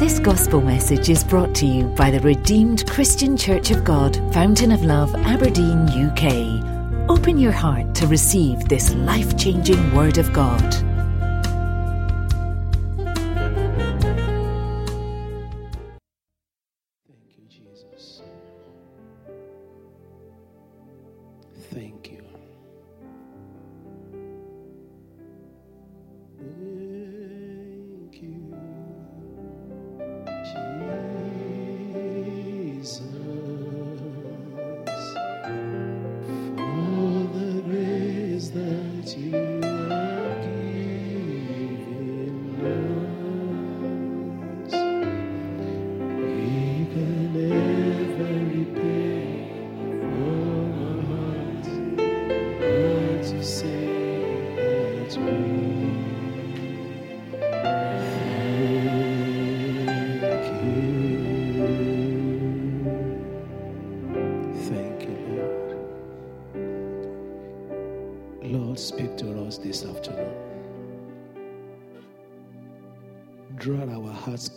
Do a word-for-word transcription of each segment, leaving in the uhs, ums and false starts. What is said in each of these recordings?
This gospel message is brought to you by the Redeemed Christian Church of God, Fountain of Love, Aberdeen, U K. Open your heart to receive this life-changing Word of God.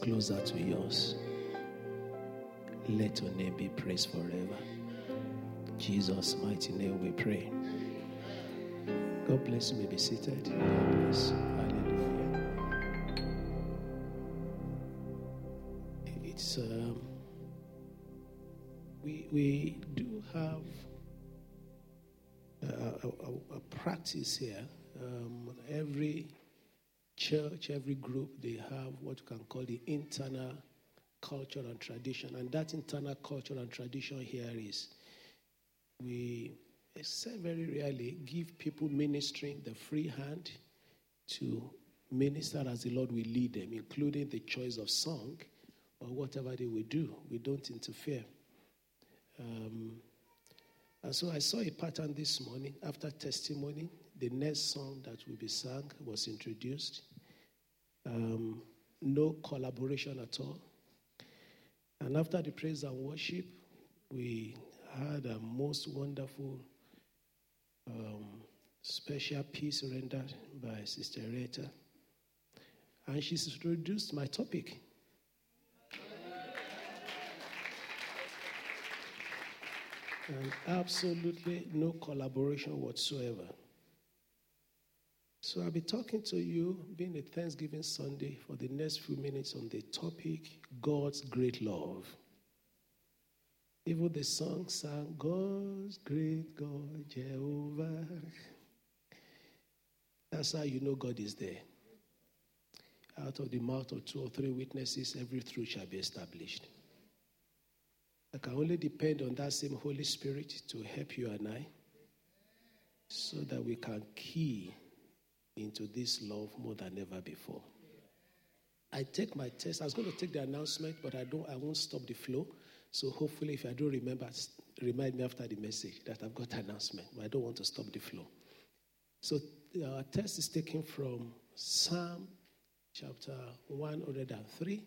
Closer to yours. Let your name be praised forever. Jesus' mighty name we pray. God bless you. May be seated. God bless you. Hallelujah. It's um, we we do have a, a, a practice here. Um, every church, every group, they have what you can call the internal culture and tradition. And that internal culture and tradition here is we, except very rarely, give people ministering the free hand to minister as the Lord will lead them, including the choice of song or whatever they will do. We don't interfere. Um, and so I saw a pattern this morning after testimony. The next song that will be sung was introduced. Um, no collaboration at all. And after the praise and worship, we had a most wonderful um, special piece rendered by Sister Rita. And she introduced my topic. And absolutely no collaboration whatsoever. So I'll be talking to you, being a Thanksgiving Sunday, for the next few minutes on the topic, God's great love. Even the song sang, God's great God, Jehovah. That's how you know God is there. Out of the mouth of two or three witnesses, every truth shall be established. I can only depend on that same Holy Spirit to help you and I, so that we can key into this love more than ever before. I take my test. I was going to take the announcement, but I don't. I won't stop the flow. So hopefully, if I don't remember, remind me after the message that I've got the announcement. But I don't want to stop the flow. So our test is taken from Psalm chapter one hundred three,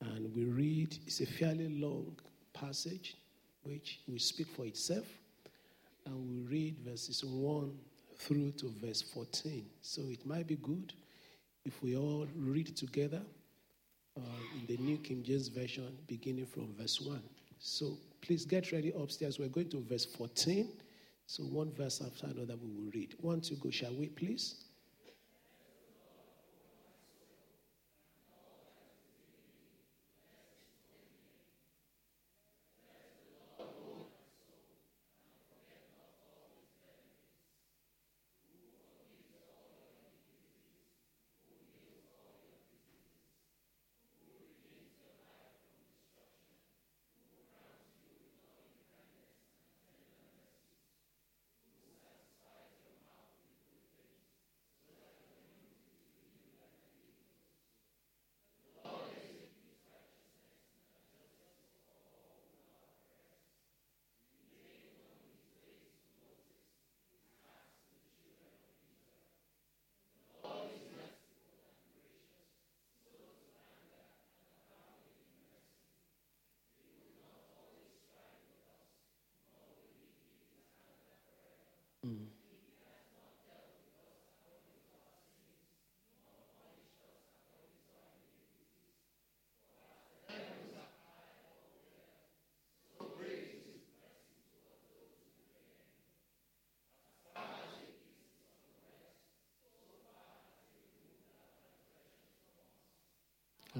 and we read. It's a fairly long passage, which will speak for itself, and we read verses one. Through to verse fourteen. So it might be good if we all read together uh, in the New King James Version, beginning from verse one. So please get ready upstairs. We're going to verse fourteen. So one verse after another we will read. One, two, go. Shall we, please?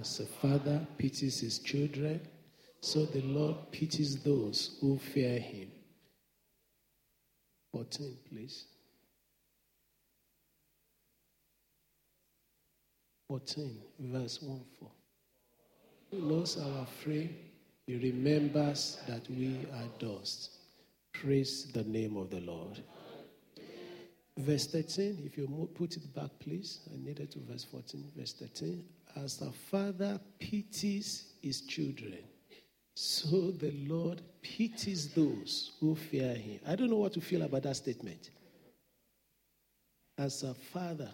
As a father pities his children, so the Lord pities those who fear him. fourteen, please. fourteen, verse one four. He knows our frame. He remembers that we are dust. Praise the name of the Lord. Verse thirteen, if you put it back, please. I needed to verse fourteen. Verse thirteen. As a father pities his children, so the Lord pities those who fear him. I don't know what to feel about that statement. As a father.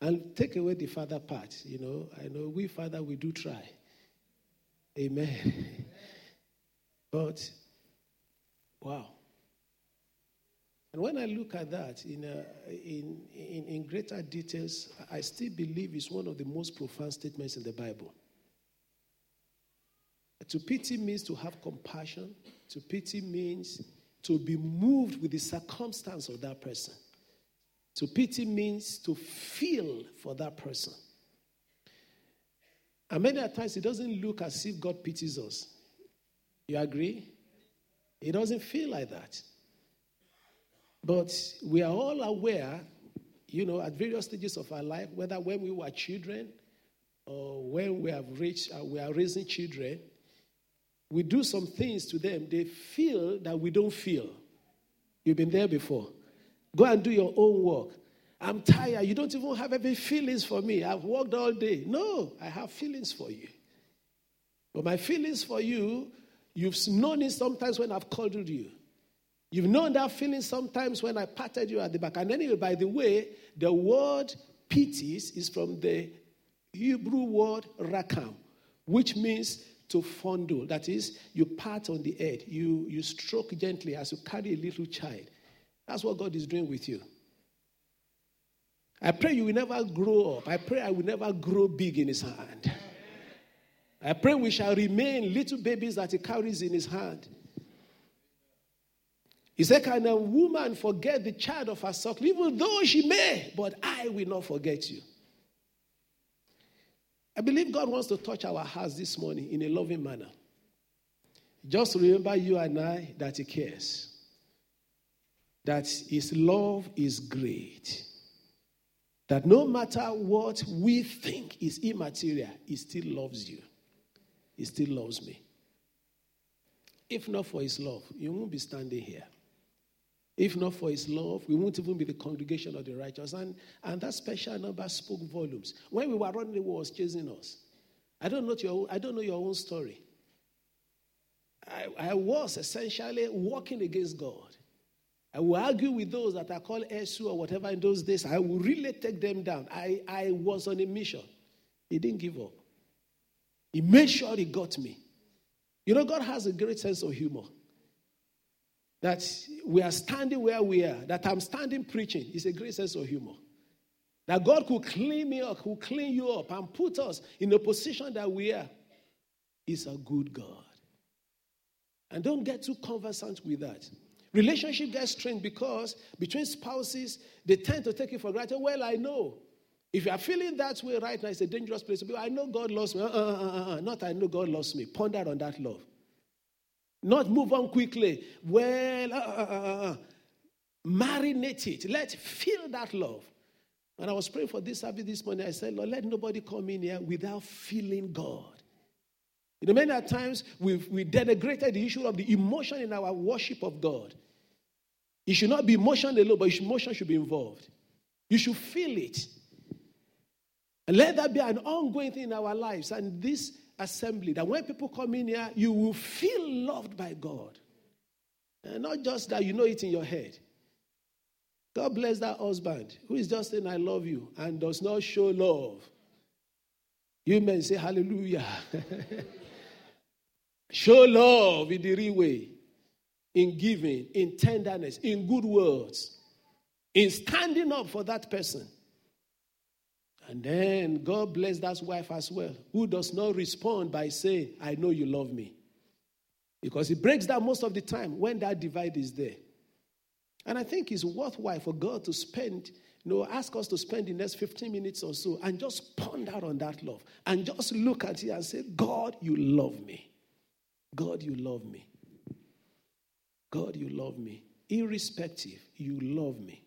And take away the father part. You know, I know we father, we do try. Amen. But, wow. And when I look at that in, uh, in in in greater details, I still believe it's one of the most profound statements in the Bible. To pity means to have compassion. To pity means to be moved with the circumstance of that person. To pity means to feel for that person. And many times it doesn't look as if God pities us. You agree? It doesn't feel like that. But we are all aware, you know, at various stages of our life, whether when we were children or when we have reached, uh, we are raising children, we do some things to them. They feel that we don't feel. You've been there before. Go and do your own work. I'm tired. You don't even have any feelings for me. I've worked all day. No, I have feelings for you. But my feelings for you, you've known it sometimes when I've cuddled you. You've known that feeling sometimes when I patted you at the back. And anyway, by the way, the word pities is from the Hebrew word rakam, which means to fondle. That is, you pat on the head. You, you stroke gently as you carry a little child. That's what God is doing with you. I pray you will never grow up. I pray I will never grow big in his hand. I pray we shall remain little babies that he carries in his hand. He said, can a woman forget the child of her suckling? Even though she may, but I will not forget you. I believe God wants to touch our hearts this morning in a loving manner. Just remember you and I that he cares. That his love is great. That no matter what we think is immaterial, he still loves you. He still loves me. If not for his love, you won't be standing here. If not for his love, we won't even be the congregation of the righteous. And, and that special number spoke volumes. When we were running, the war was chasing us. I don't know your, I don't know your own story. I, I was essentially walking against God. I will argue with those that I call Esau or whatever in those days. I will really take them down. I, I was on a mission. He didn't give up. He made sure he got me. You know, God has a great sense of humor. That we are standing where we are. That I'm standing preaching is a great sense of humor. That God could clean me up, could clean you up and put us in the position that we are. He's a good God. And don't get too conversant with that. Relationship gets strained because between spouses, they tend to take it for granted. Well, I know. If you are feeling that way right now, it's a dangerous place to be. I know God loves me. Uh, uh, uh, uh. Not I know God loves me. Ponder on that love. Not move on quickly. Well, uh, uh, uh, uh. marinate it. Let's feel that love. When I was praying for this service this morning, I said, Lord, let nobody come in here without feeling God. You know, many times we've, we denigrated the issue of the emotion in our worship of God. It should not be emotion alone, but emotion should be involved. You should feel it. And let that be an ongoing thing in our lives and this assembly, that when people come in here, you will feel loved by God. And not just that you know it in your head. God bless that husband who is just saying, I love you, and does not show love. You men say, hallelujah. Show love in the real way, in giving, in tenderness, in good words, in standing up for that person. And then God bless that wife as well, who does not respond by saying, I know you love me. Because it breaks down most of the time when that divide is there. And I think it's worthwhile for God to spend You know, ask us to spend the next fifteen minutes or so and just ponder on that love. And just look at it and say, God, you love me. God, you love me. God, you love me. Irrespective, you love me.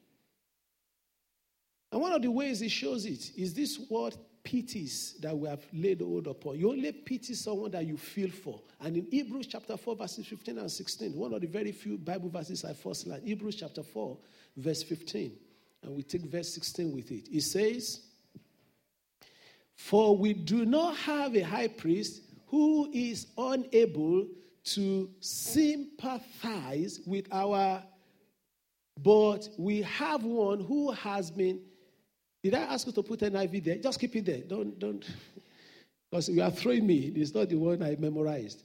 And one of the ways it shows it is this word pities that we have laid hold upon. You only pity someone that you feel for. And in Hebrews chapter four, verses fifteen and sixteen, one of the very few Bible verses I first learned, Hebrews chapter four, verse fifteen. And we take verse sixteen with it. It says, "For we do not have a high priest who is unable to sympathize with our, but we have one who has been..." Did I ask you to put N I V there? Just keep it there. Don't, don't. Because you are throwing me. It's not the one I memorized.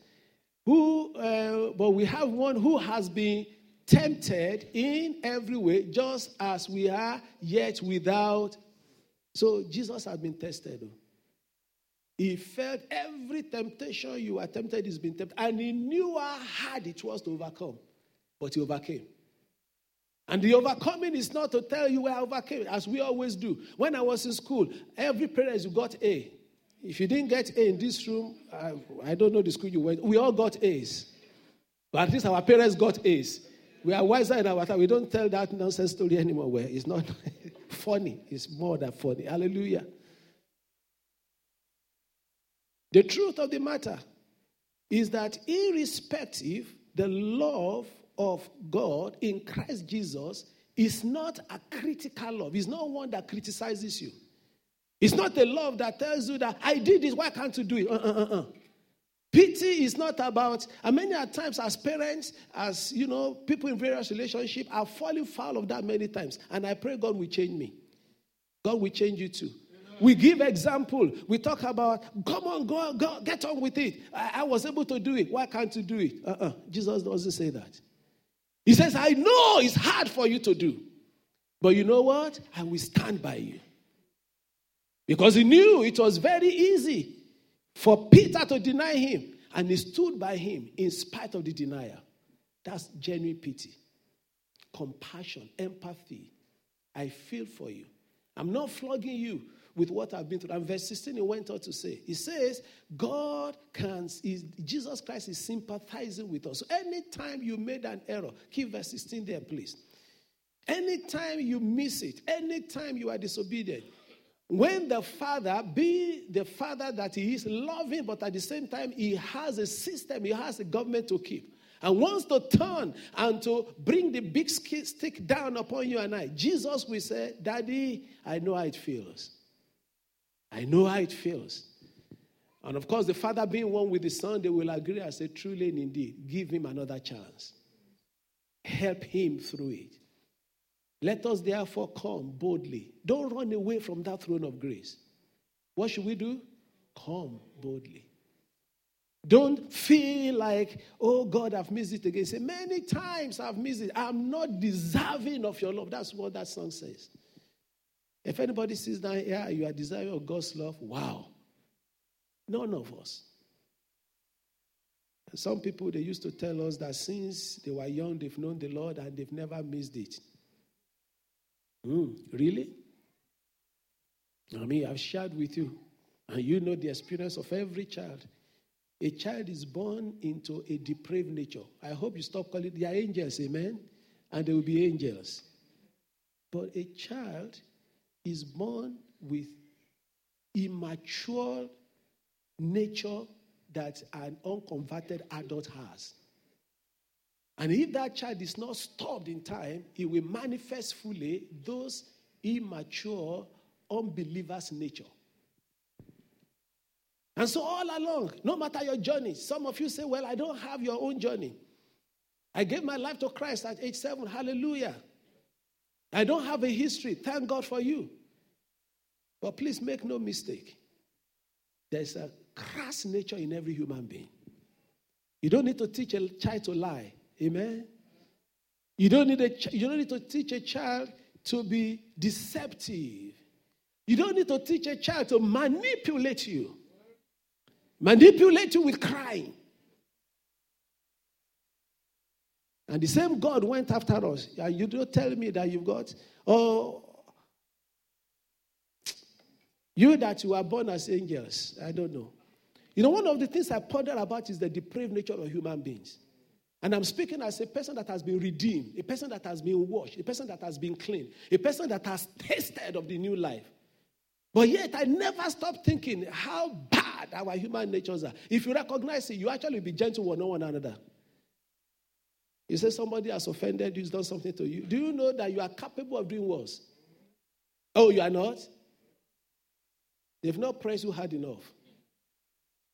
Who, uh, but we have one who has been tempted in every way, just as we are, yet without. So Jesus has been tested. He felt every temptation you are tempted, he's been tempted. And he knew how hard it was to overcome. But he overcame. And the overcoming is not to tell you I overcame, as we always do. When I was in school, every parent got A. If you didn't get A in this room, I, I don't know the school you went. We all got A's. But at least our parents got A's. We are wiser in our time. We don't tell that nonsense story anymore. Where it's not funny. It's more than funny. Hallelujah. The truth of the matter is that irrespective, the love of God in Christ Jesus is not a critical love. It's not one that criticizes you. It's not a love that tells you that, I did this, why can't you do it? Uh, uh, uh, uh. Pity is not about, and many times as parents, as, you know, people in various relationships are falling foul of that many times. And I pray God will change me. God will change you too. We give example. We talk about, come on, go, go get on with it. I, I was able to do it. Why can't you do it? Uh-uh. Jesus doesn't say that. He says, I know it's hard for you to do. But you know what? I will stand by you. Because he knew it was very easy for Peter to deny him. And he stood by him in spite of the denial. That's genuine pity. Compassion, empathy. I feel for you. I'm not flogging you with what I've been through. And verse sixteen, he went on to say, he says, God can, is, Jesus Christ is sympathizing with us. So anytime you made an error, keep verse sixteen there, please. Anytime you miss it, anytime you are disobedient, when the Father, be the Father that he is loving, but at the same time, he has a system, he has a government to keep. And wants to turn and to bring the big stick down upon you and I, Jesus will say, Daddy, I know how it feels. I know how it feels. And of course, the Father being one with the Son, they will agree and say, truly and indeed, give him another chance. Help him through it. Let us therefore come boldly. Don't run away from that throne of grace. What should we do? Come boldly. Don't feel like, oh God, I've missed it again. Say, many times I've missed it. I'm not deserving of your love. That's what that song says. If anybody sits down here, you are deserving of God's love, wow. None of us. And some people, they used to tell us that since they were young, they've known the Lord and they've never missed it. Mm, really? I mean, I've shared with you, and you know the experience of every child. A child is born into a depraved nature. I hope you stop calling they are angels, amen? And they will be angels. But a child is born with immature nature that an unconverted adult has. And if that child is not stopped in time, he will manifest fully those immature unbelievers' nature. And so all along, no matter your journey, some of you say, well, I don't have your own journey. I gave my life to Christ at age seven. Hallelujah. I don't have a history. Thank God for you. But please make no mistake. There's a crass nature in every human being. You don't need to teach a child to lie. Amen? You don't need, a, you don't need to teach a child to be deceptive. You don't need to teach a child to manipulate you. Manipulate you with crime. And the same God went after us. And you don't tell me that you've got, oh, You that you are born as angels, I don't know. You know, one of the things I ponder about is the depraved nature of human beings. And I'm speaking as a person that has been redeemed, a person that has been washed, a person that has been cleaned, a person that has tasted of the new life. But yet, I never stop thinking how bad our human natures are. If you recognize it, you actually be gentle with one another. You say somebody has offended you, has done something to you. Do you know that you are capable of doing worse? Oh, you are not? They've not praised you hard enough.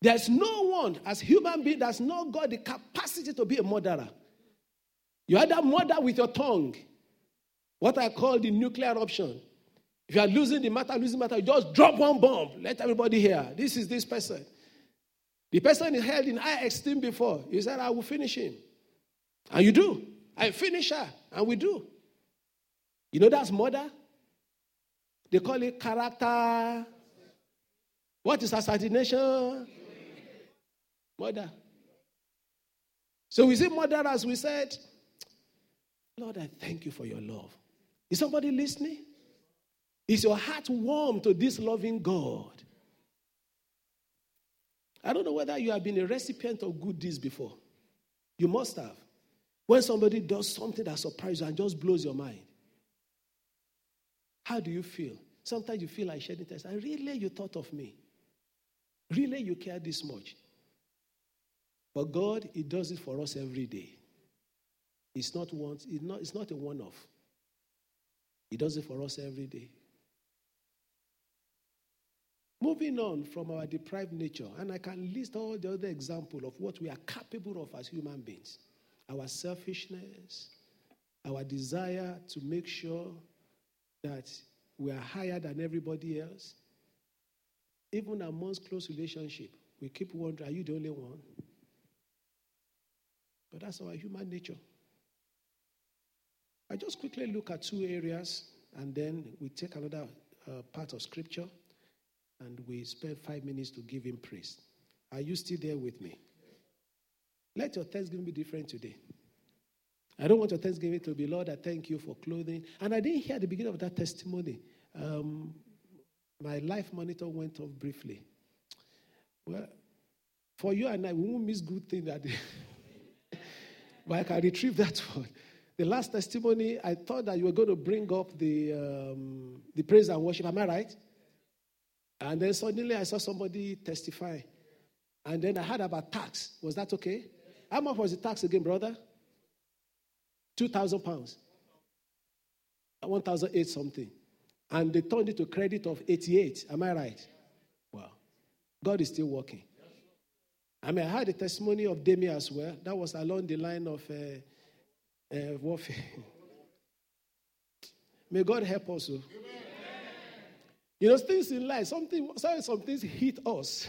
There's no one, as human being, that's not got the capacity to be a murderer. You either murder with your tongue, what I call the nuclear option. If you are losing the matter, losing the matter, just drop one bomb. Let everybody hear. This is this person. The person is held in high esteem before. You said, I will finish him. And you do. I finish her. And we do. You know that's murder? They call it character. What is assassination? Murder. So we see murder as we said, Lord, I thank you for your love. Is somebody listening? Is your heart warm to this loving God? I don't know whether you have been a recipient of good deeds before. You must have. When somebody does something that surprises you and just blows your mind, how do you feel? Sometimes you feel like shedding tears. I really, you thought of me. Really, you care this much. But God, He does it for us every day. It's not once. It's not, it's not a one-off. He does it for us every day. Moving on from our deprived nature, and I can list all the other examples of what we are capable of as human beings. Our selfishness, our desire to make sure that we are higher than everybody else. Even amongst close relationship, we keep wondering, are you the only one? But that's our human nature. I just quickly look at two areas, and then we take another uh, part of scripture, and we spend five minutes to give him praise. Are you still there with me? Let your Thanksgiving be different today. I don't want your Thanksgiving to be, Lord, I thank you for clothing. And I didn't hear at the beginning of that testimony. Um, my life monitor went off briefly. Well, for you and I, we won't miss good things that day. But I can retrieve that one. The last testimony, I thought that you were going to bring up the um, the praise and worship. Am I right? And then suddenly I saw somebody testify. And then I heard about tax. Was that okay? How much was the tax again, brother? two thousand pounds. one thousand eight something. And they turned it to credit of eighty-eight. Am I right? Wow. God is still working. I mean, I heard the testimony of Demi as well. That was along the line of uh, uh, warfare. May God help us. Amen. You know, things in life, something, sorry, some things hit us.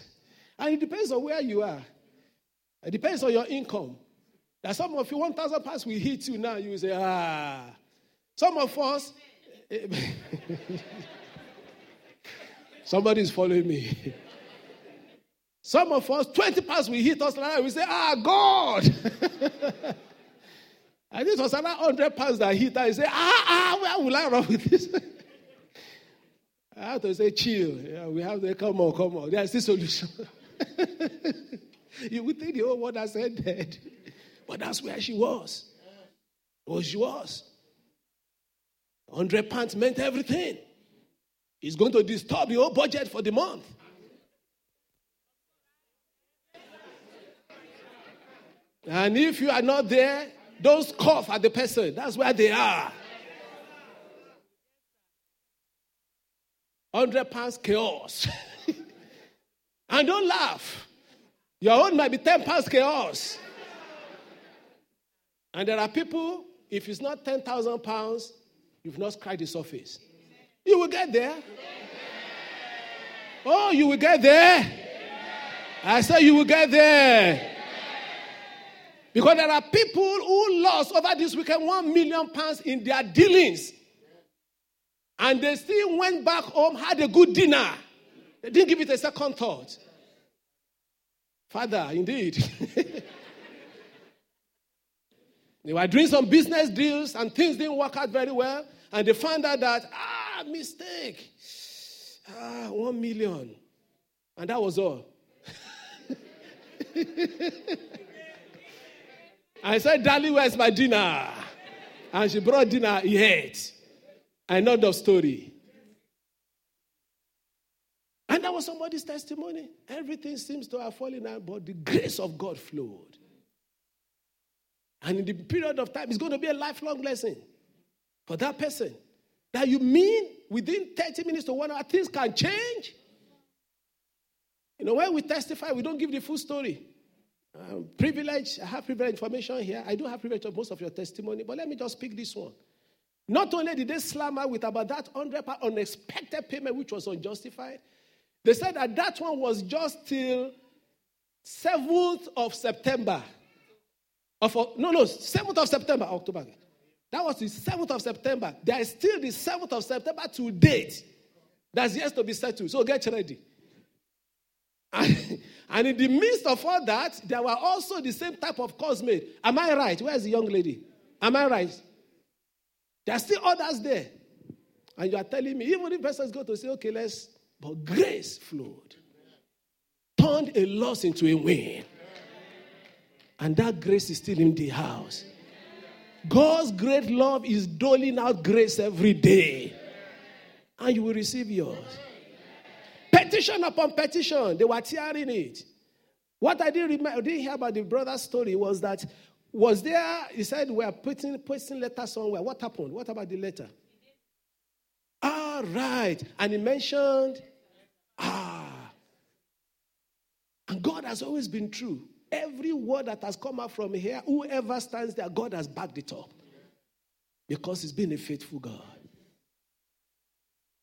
And it depends on where you are. It depends on your income. That some of you, one thousand pounds will hit you now. You will say, ah. Some of us. Somebody is following me. Some of us, twenty pounds will hit us now. We say, ah, God. And this was another one hundred pounds that hit us. You say, ah, ah, where will I run with this? I have to say, chill. Yeah, we have to, come on, come on. There's the solution. You would think the whole world has ended. But that's where she was. Oh, she was. Hundred pounds meant everything. It's going to disturb the whole budget for the month. And if you are not there, don't scoff at the person. That's where they are. Hundred pounds chaos. And don't laugh. Your own might be ten pounds chaos. And there are people, if it's not ten thousand pounds, you've not scratched the surface. You will get there. Oh, you will get there. I said you will get there. Because there are people who lost over this weekend one million pounds in their dealings. And they still went back home, had a good dinner. They didn't give it a second thought. Father, indeed. They were doing some business deals and things didn't work out very well. And they found out that, ah, mistake. Ah, one million. And that was all. I said, "Darling, where's my dinner?" And she brought dinner, he ate. I know the story. And that was somebody's testimony. Everything seems to have fallen out, but the grace of God flowed. And in the period of time, it's going to be a lifelong blessing for that person. That you mean within thirty minutes to one hour, things can change? You know, when we testify, we don't give the full story. Um, privilege, I have privileged information here. I do have privilege of most of your testimony, but let me just pick this one. Not only did they slam her with about that one hundred pounds unexpected payment, which was unjustified, they said that that one was just till seventh of September. Of, no, no, seventh of September, October. That was the seventh of September. There is still the seventh of September to date. That's yet to be settled. So get ready. And, and in the midst of all that, there were also the same type of calls made. Am I right? Where's the young lady? Am I right? There are still others there. And you are telling me, even if persons go to say, okay, let's, but grace flowed. Turned a loss into a win. And that grace is still in the house. God's great love is doling out grace every day. And you will receive yours. Petition upon petition. They were tearing it. What I didn't, remember, I didn't hear about the brother's story was that, was there, he said, we are putting, putting letter somewhere. What happened? What about the letter? All right. And he mentioned, ah. And God has always been true. Every word that has come out from here, whoever stands there, God has backed it up. Because he's been a faithful God.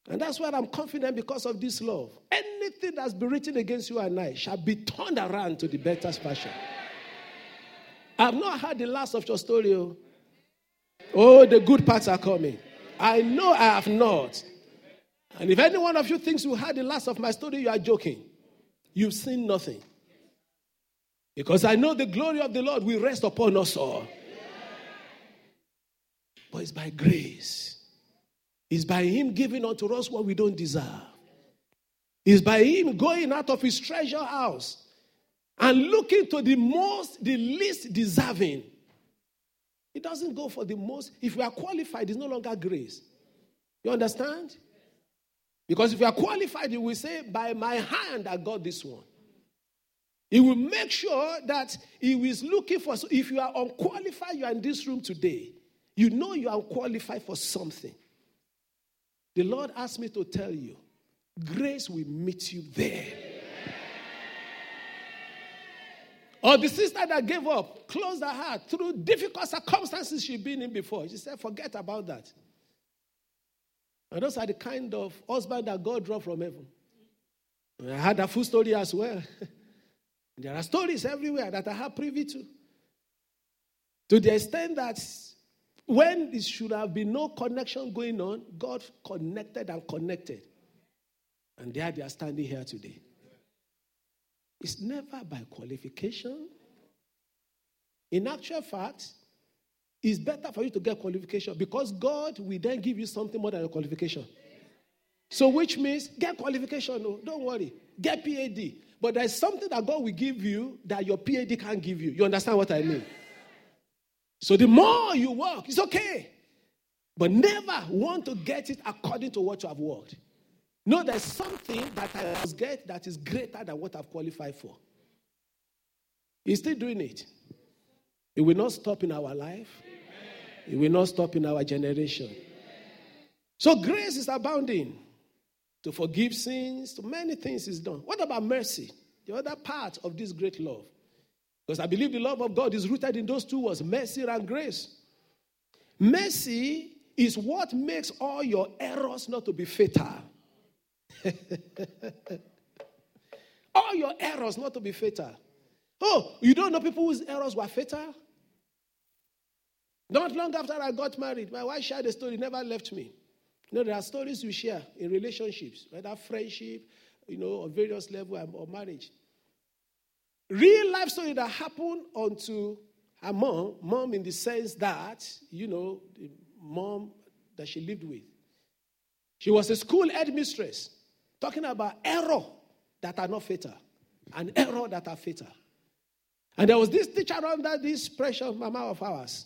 And that's why I'm confident because of this love. Anything that's been written against you and I shall be turned around to the better fashion. I've not heard the last of your story. Oh. oh, the good parts are coming. I know I have not. And if any one of you thinks you heard the last of my story, you are joking. You've seen nothing. Because I know the glory of the Lord will rest upon us all. But it's by grace. It's by him giving unto us what we don't deserve. It's by him going out of his treasure house and looking to the most, the least deserving. It doesn't go for the most. If we are qualified, it's no longer grace. You understand? Because if we are qualified, you will say, by my hand I got this one. He will make sure that he is looking for. So if you are unqualified, you are in this room today. You know you are unqualified for something. The Lord asked me to tell you, grace will meet you there. Or the sister that gave up, closed her heart through difficult circumstances she'd been in before. She said, forget about that. And those are the kind of husband that God dropped from heaven. And I had a full story as well. There are stories everywhere that I have privy to. To the extent that when there should have been no connection going on, God connected and connected. And there they are standing here today. It's never by qualification. In actual fact, it's better for you to get qualification because God will then give you something more than a qualification. So which means, get qualification, no, don't worry. Get P H D. But there's something that God will give you that your P H D can't give you. You understand what I mean? So the more you work, it's okay. But never want to get it according to what you have worked. No, there's something that I must get that is greater than what I've qualified for. He's still doing it. It will not stop in our life. It will not stop in our generation. So grace is abounding. To forgive sins, to many things is done. What about mercy? The other part of this great love. Because I believe the love of God is rooted in those two words, mercy and grace. Mercy is what makes all your errors not to be fatal. All your errors not to be fatal. Oh, you don't know people whose errors were fatal? Not long after I got married, my wife shared a story, never left me. You know, there are stories you share in relationships, whether friendship, you know, on various levels, or marriage. Real life story that happened unto her mom, mom in the sense that, you know, the mom that she lived with. She was a school headmistress, Talking about error that are not fatal. And error that are fatal. And there was this teacher under this precious mama of ours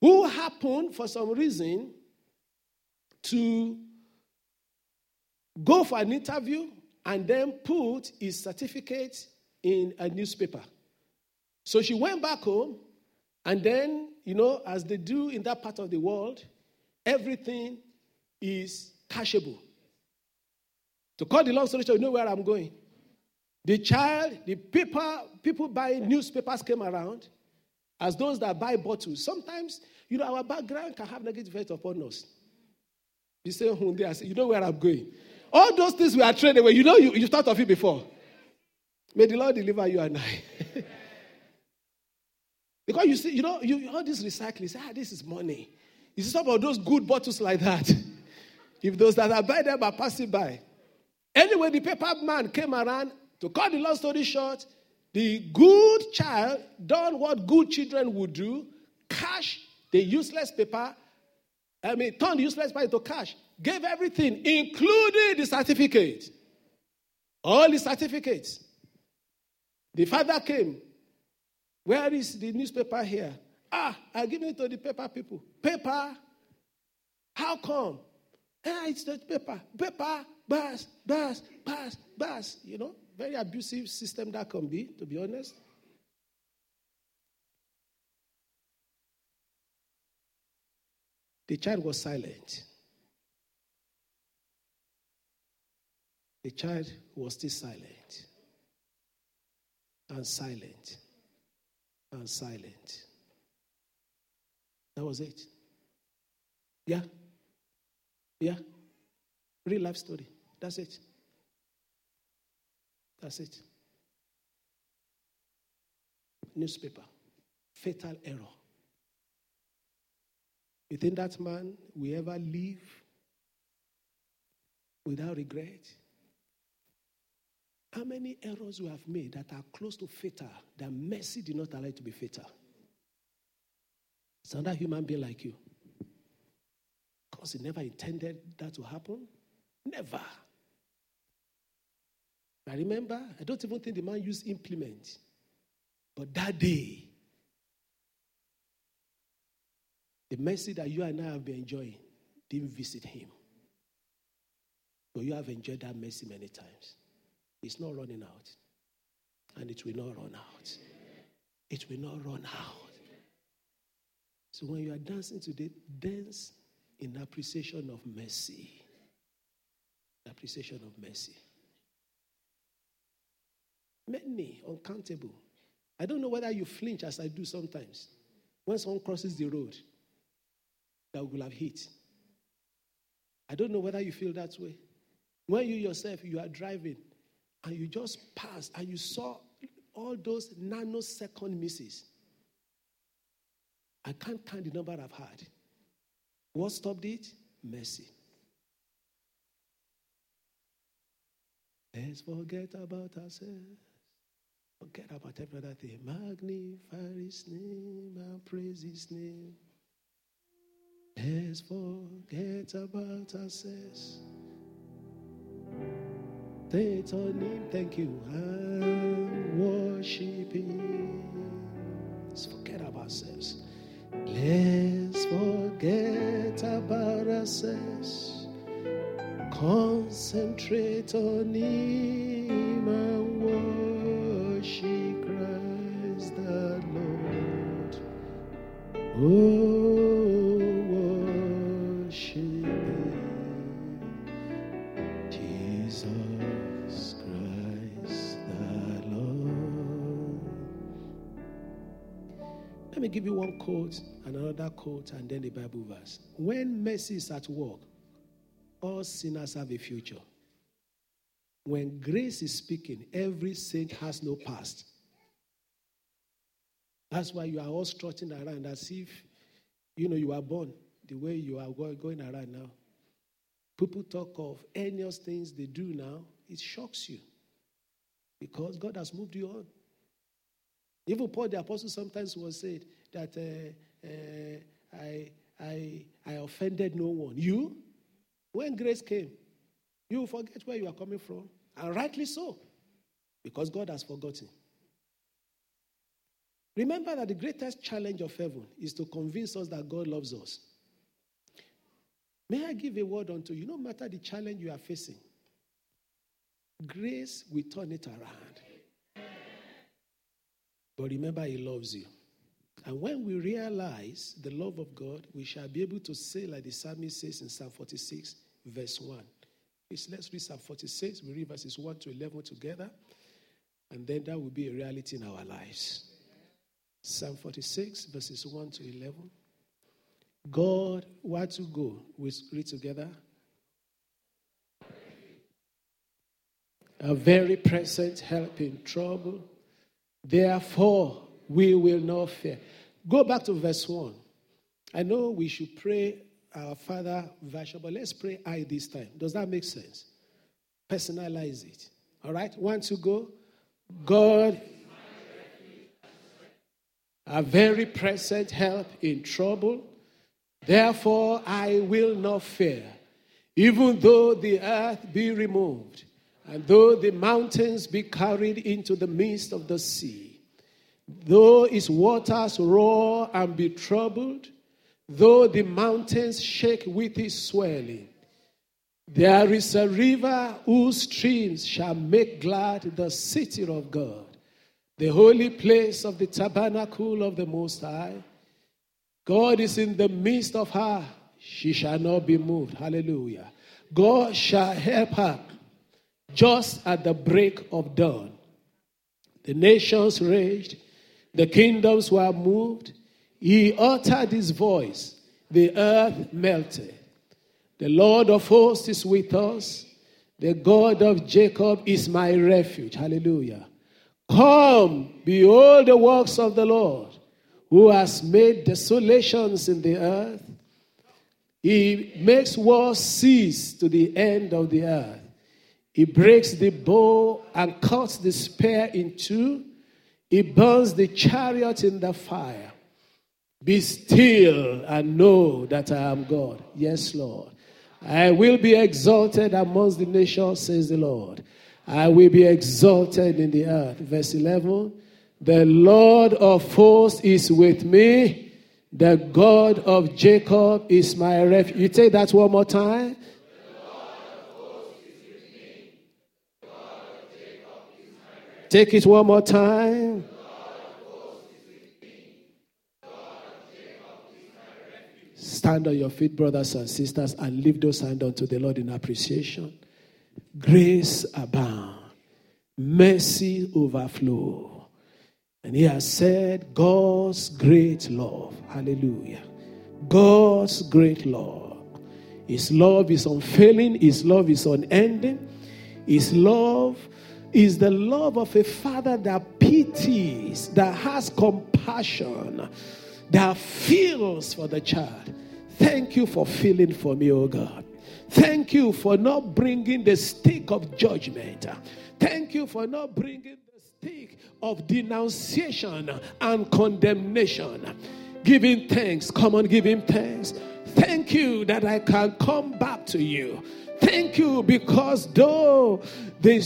who happened, for some reason, to go for an interview and then put his certificate in a newspaper. So she went back home, and then, you know, as they do in that part of the world, everything is cashable. To cut the long story short, you know where I'm going. The child, the paper, people buying newspapers came around as those that buy bottles. Sometimes, you know, our background can have negative effect upon us. You say, you know where I'm going. All those things we are trained away. You know, you, you thought of it before. May the Lord deliver you and I. Because you see, you know, you all this recycling, say, ah, this is money. You see some of those good bottles like that. If those that are by them are passing by. Anyway, the paper man came around. To cut the long story short, the good child done what good children would do, cash the useless paper, I mean, turned the useless paper into cash, gave everything, including the certificate. All the certificates. The father came. Where is the newspaper here? Ah, I give it to the paper people. Paper? How come? Ah, it's not paper. Paper, bus, bus, bus, bus, you know? Very abusive system that can be, to be honest. The child was silent. The child was still silent. And silent. And silent. That was it. Yeah. Yeah. Real life story. That's it. That's it. Newspaper. Fatal error. You think that man will ever live without regret? How many errors we have made that are close to fatal, that mercy did not allow it to be fatal? It's another human being like you. Because he never intended that to happen. Never. I remember, I don't even think the man used implement. But that day, the mercy that you and I have been enjoying didn't visit him. But you have enjoyed that mercy many times. It's not running out. And it will not run out. It will not run out. So when you are dancing today, dance in appreciation of mercy. Appreciation of mercy. Many, uncountable. I don't know whether you flinch as I do sometimes. When someone crosses the road that will have hit. I don't know whether you feel that way. When you yourself, you are driving and you just passed and you saw all those nanosecond misses. I can't count the number I've had. What stopped it? Mercy. Let's forget about ourselves. Forget about every other thing. Magnify his name and praise his name. Let's forget about ourselves. Say it on him, thank you, and worship him. Let's forget about ourselves. Let's forget about ourselves. Concentrate on him and worship Christ the Lord. Oh, worship him. Jesus Christ the Lord. Let me give you one quote and another quote and then the Bible verse. When mercy is at work, all sinners have a future. When grace is speaking, every saint has no past. That's why you are all strutting around as if, you know, you are born the way you are going around now. People talk of endless things they do now. It shocks you because God has moved you on. Even Paul the Apostle sometimes was said that uh, uh, I I I offended no one. You? When grace came, You forget where you are coming from, and rightly so, because God has forgotten. Remember that the greatest challenge of heaven is to convince us that God loves us. May I give a word unto you? No matter the challenge you are facing, grace will turn it around. But remember, He loves you. And when we realize the love of God, we shall be able to say, like the psalmist says in Psalm forty-six, verse one. Please, let's read Psalm forty-six. We read verses one to eleven together. And then that will be a reality in our lives. Psalm forty-six, verses one to eleven. God, where to go? We read together. A very present help in trouble. Therefore, we will not fear. Go back to verse one. I know we should pray our Father version, but let's pray I this time. Does that make sense? Personalize it. All right? One to go. God, a very present help in trouble. Therefore, I will not fear, even though the earth be removed, and though the mountains be carried into the midst of the sea, though its waters roar and be troubled, though the mountains shake with its swelling. There is a river whose streams shall make glad the city of God, the holy place of the tabernacle of the Most High. God is in the midst of her. She shall not be moved. Hallelujah. God shall help her just at the break of dawn. The nations raged. The kingdoms were moved. He uttered His voice. The earth melted. The Lord of hosts is with us. The God of Jacob is my refuge. Hallelujah. Come, behold the works of the Lord, who has made desolations in the earth. He makes war cease to the end of the earth. He breaks the bow and cuts the spear in two. He burns the chariot in the fire. Be still and know that I am God. Yes, Lord. I will be exalted amongst the nations, says the Lord. I will be exalted in the earth. Verse eleven. The Lord of hosts is with me. The God of Jacob is my refuge. You take that one more time. The Lord of hosts is with me. The God of Jacob is my refuge. Take it one more time. The Lord of hosts is with me. The God of Jacob is my refuge. Stand on your feet, brothers and sisters, and lift those hands unto the Lord in appreciation. Grace abound, mercy overflow. And He has said, God's great love. Hallelujah. God's great love. His love is unfailing. His love is unending. His love is the love of a Father that pities, that has compassion, that feels for the child. Thank you for feeling for me, oh God. Thank you for not bringing the stick of judgment. Thank you for not bringing the stick of denunciation and condemnation. Give Him thanks. Come on, give Him thanks. Thank you that I can come back to you. Thank you because though the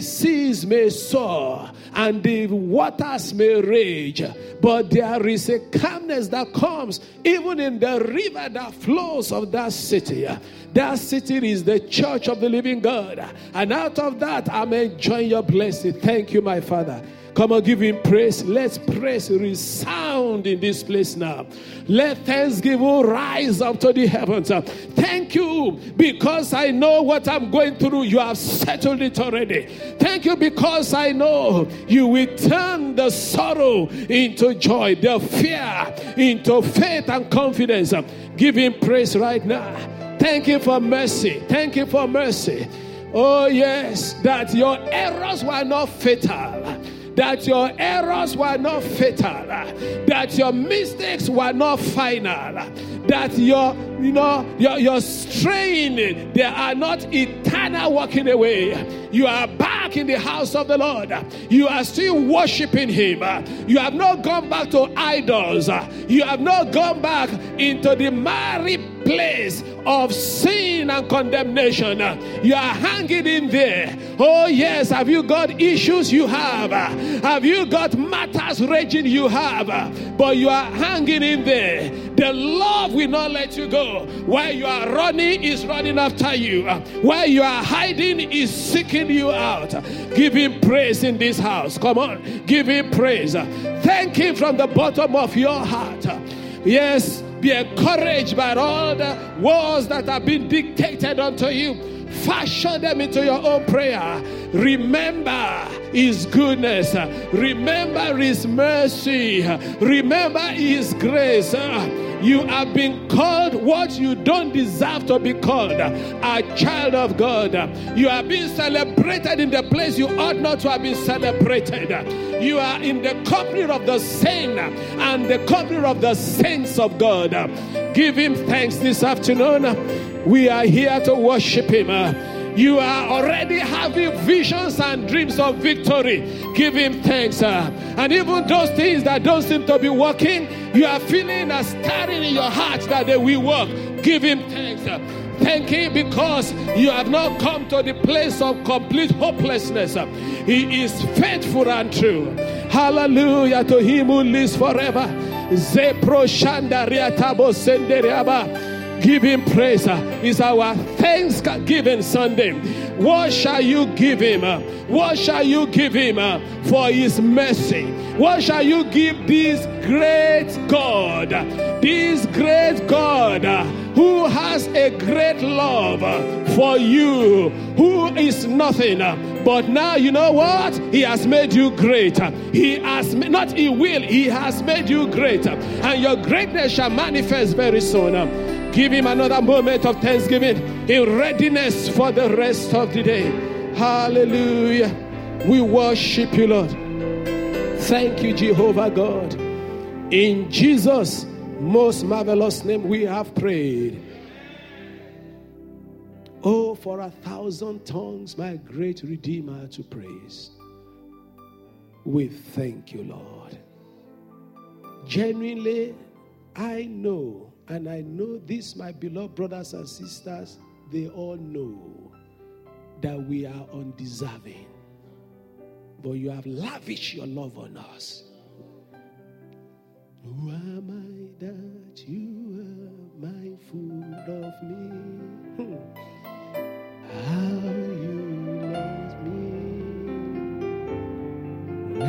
seas may soar and the waters may rage, but there is a calmness that comes even in the river that flows of that city. That city is the church of the living God. And out of that, I'm enjoying your blessing. Thank you, my Father. Come on, give Him praise. Let praise resound in this place now. Let thanksgiving rise up to the heavens. Thank you because I know what I'm going through. You have settled it already. Thank you because I know you will turn the sorrow into joy, the fear into faith and confidence. Give Him praise right now. Thank you for mercy. Thank you for mercy. Oh yes, that your errors were not fatal. That your errors were not fatal, that your mistakes were not final, that your, you know, your, your straining, they are not eternal walking away. You are back in the house of the Lord. You are still worshiping Him. You have not gone back to idols. You have not gone back into the married place of sin and condemnation. You are hanging in there. Oh yes, have you got issues? You have. Have you got matters raging? You have. But you are hanging in there. The love will not let you go. Where you are running is running after you. Where you are hiding is seeking you out. Give him praise in this house. Come on, give him praise. Thank him from the bottom of your heart. Yes, be encouraged by all the words that have been dictated unto you. Fashion them into your own prayer. Remember his goodness. Remember his mercy. Remember his grace. You have been called what you don't deserve to be called, a child of God. You have been celebrated in the place you ought not to have been celebrated. You are in the company of the saint and the company of the saints of God. Give him thanks this afternoon. We are here to worship him. You are already having visions and dreams of victory. Give him thanks. Uh, and even those things that don't seem to be working, you are feeling a stirring in your heart that they will work. Give him thanks. Uh, thank him because you have not come to the place of complete hopelessness. Uh, he is faithful and true. Hallelujah to him who lives forever. Give him praise. It's our Thanksgiving Sunday. What shall you give him? What shall you give him for his mercy? What shall you give this great God? This great God who has a great love for you, who is nothing. But now you know what? He has made you great. He has, not he will, he has made you great. And your greatness shall manifest very soon. Give him another moment of thanksgiving in readiness for the rest of the day. Hallelujah. We worship you, Lord. Thank you, Jehovah God. In Jesus' most marvelous name we have prayed. Oh, for a thousand tongues, my great Redeemer to praise. We thank you, Lord. Genuinely, I know. And I know this, my beloved brothers and sisters, they all know that we are undeserving. But you have lavished your love on us. Who am I that you are mindful of me? How you love me when I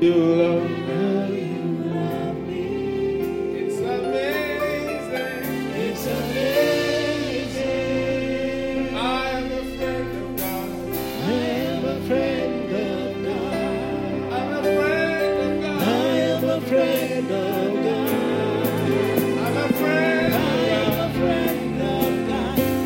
you love me. It's amazing. It's amazing. I am a friend of God. I am a friend of God. I'm a friend of God. I am a friend of God. I'm a friend. I am a friend of God.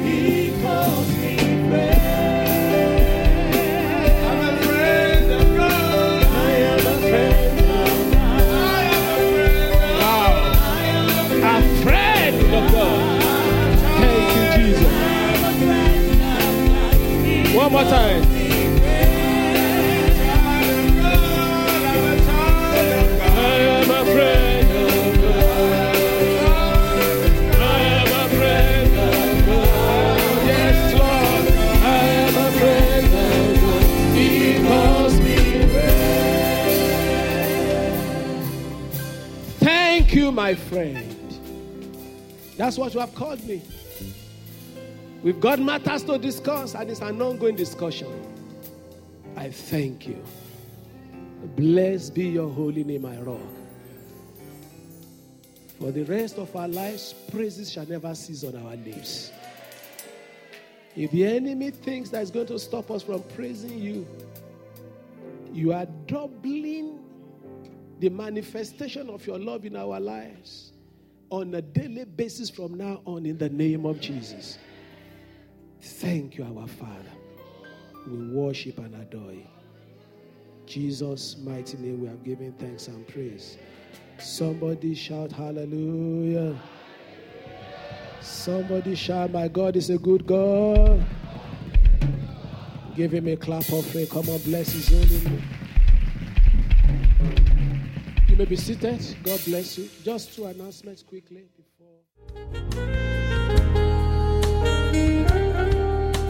He calls me friend. One more time. Thank you, my friend. That's what you have called me. We've got matters to discuss, and it's an ongoing discussion. I thank you. Blessed be your holy name, my rock. For the rest of our lives, praises shall never cease on our lips. If the enemy thinks that is going to stop us from praising you, you are doubling the manifestation of your love in our lives on a daily basis from now on in the name of Jesus. Thank you, our Father. We worship and adore you. Jesus' mighty name we have given thanks and praise. Somebody shout hallelujah. Somebody shout, my God is a good God. Give him a clap offering. Come on, bless his holy name. You may be seated. God bless you. Just two announcements quickly before.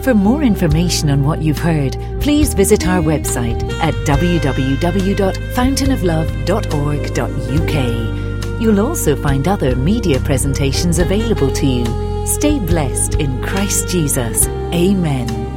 For more information on what you've heard, please visit our website at w w w dot fountain of love dot org dot u k. You'll also find other media presentations available to you. Stay blessed in Christ Jesus. Amen.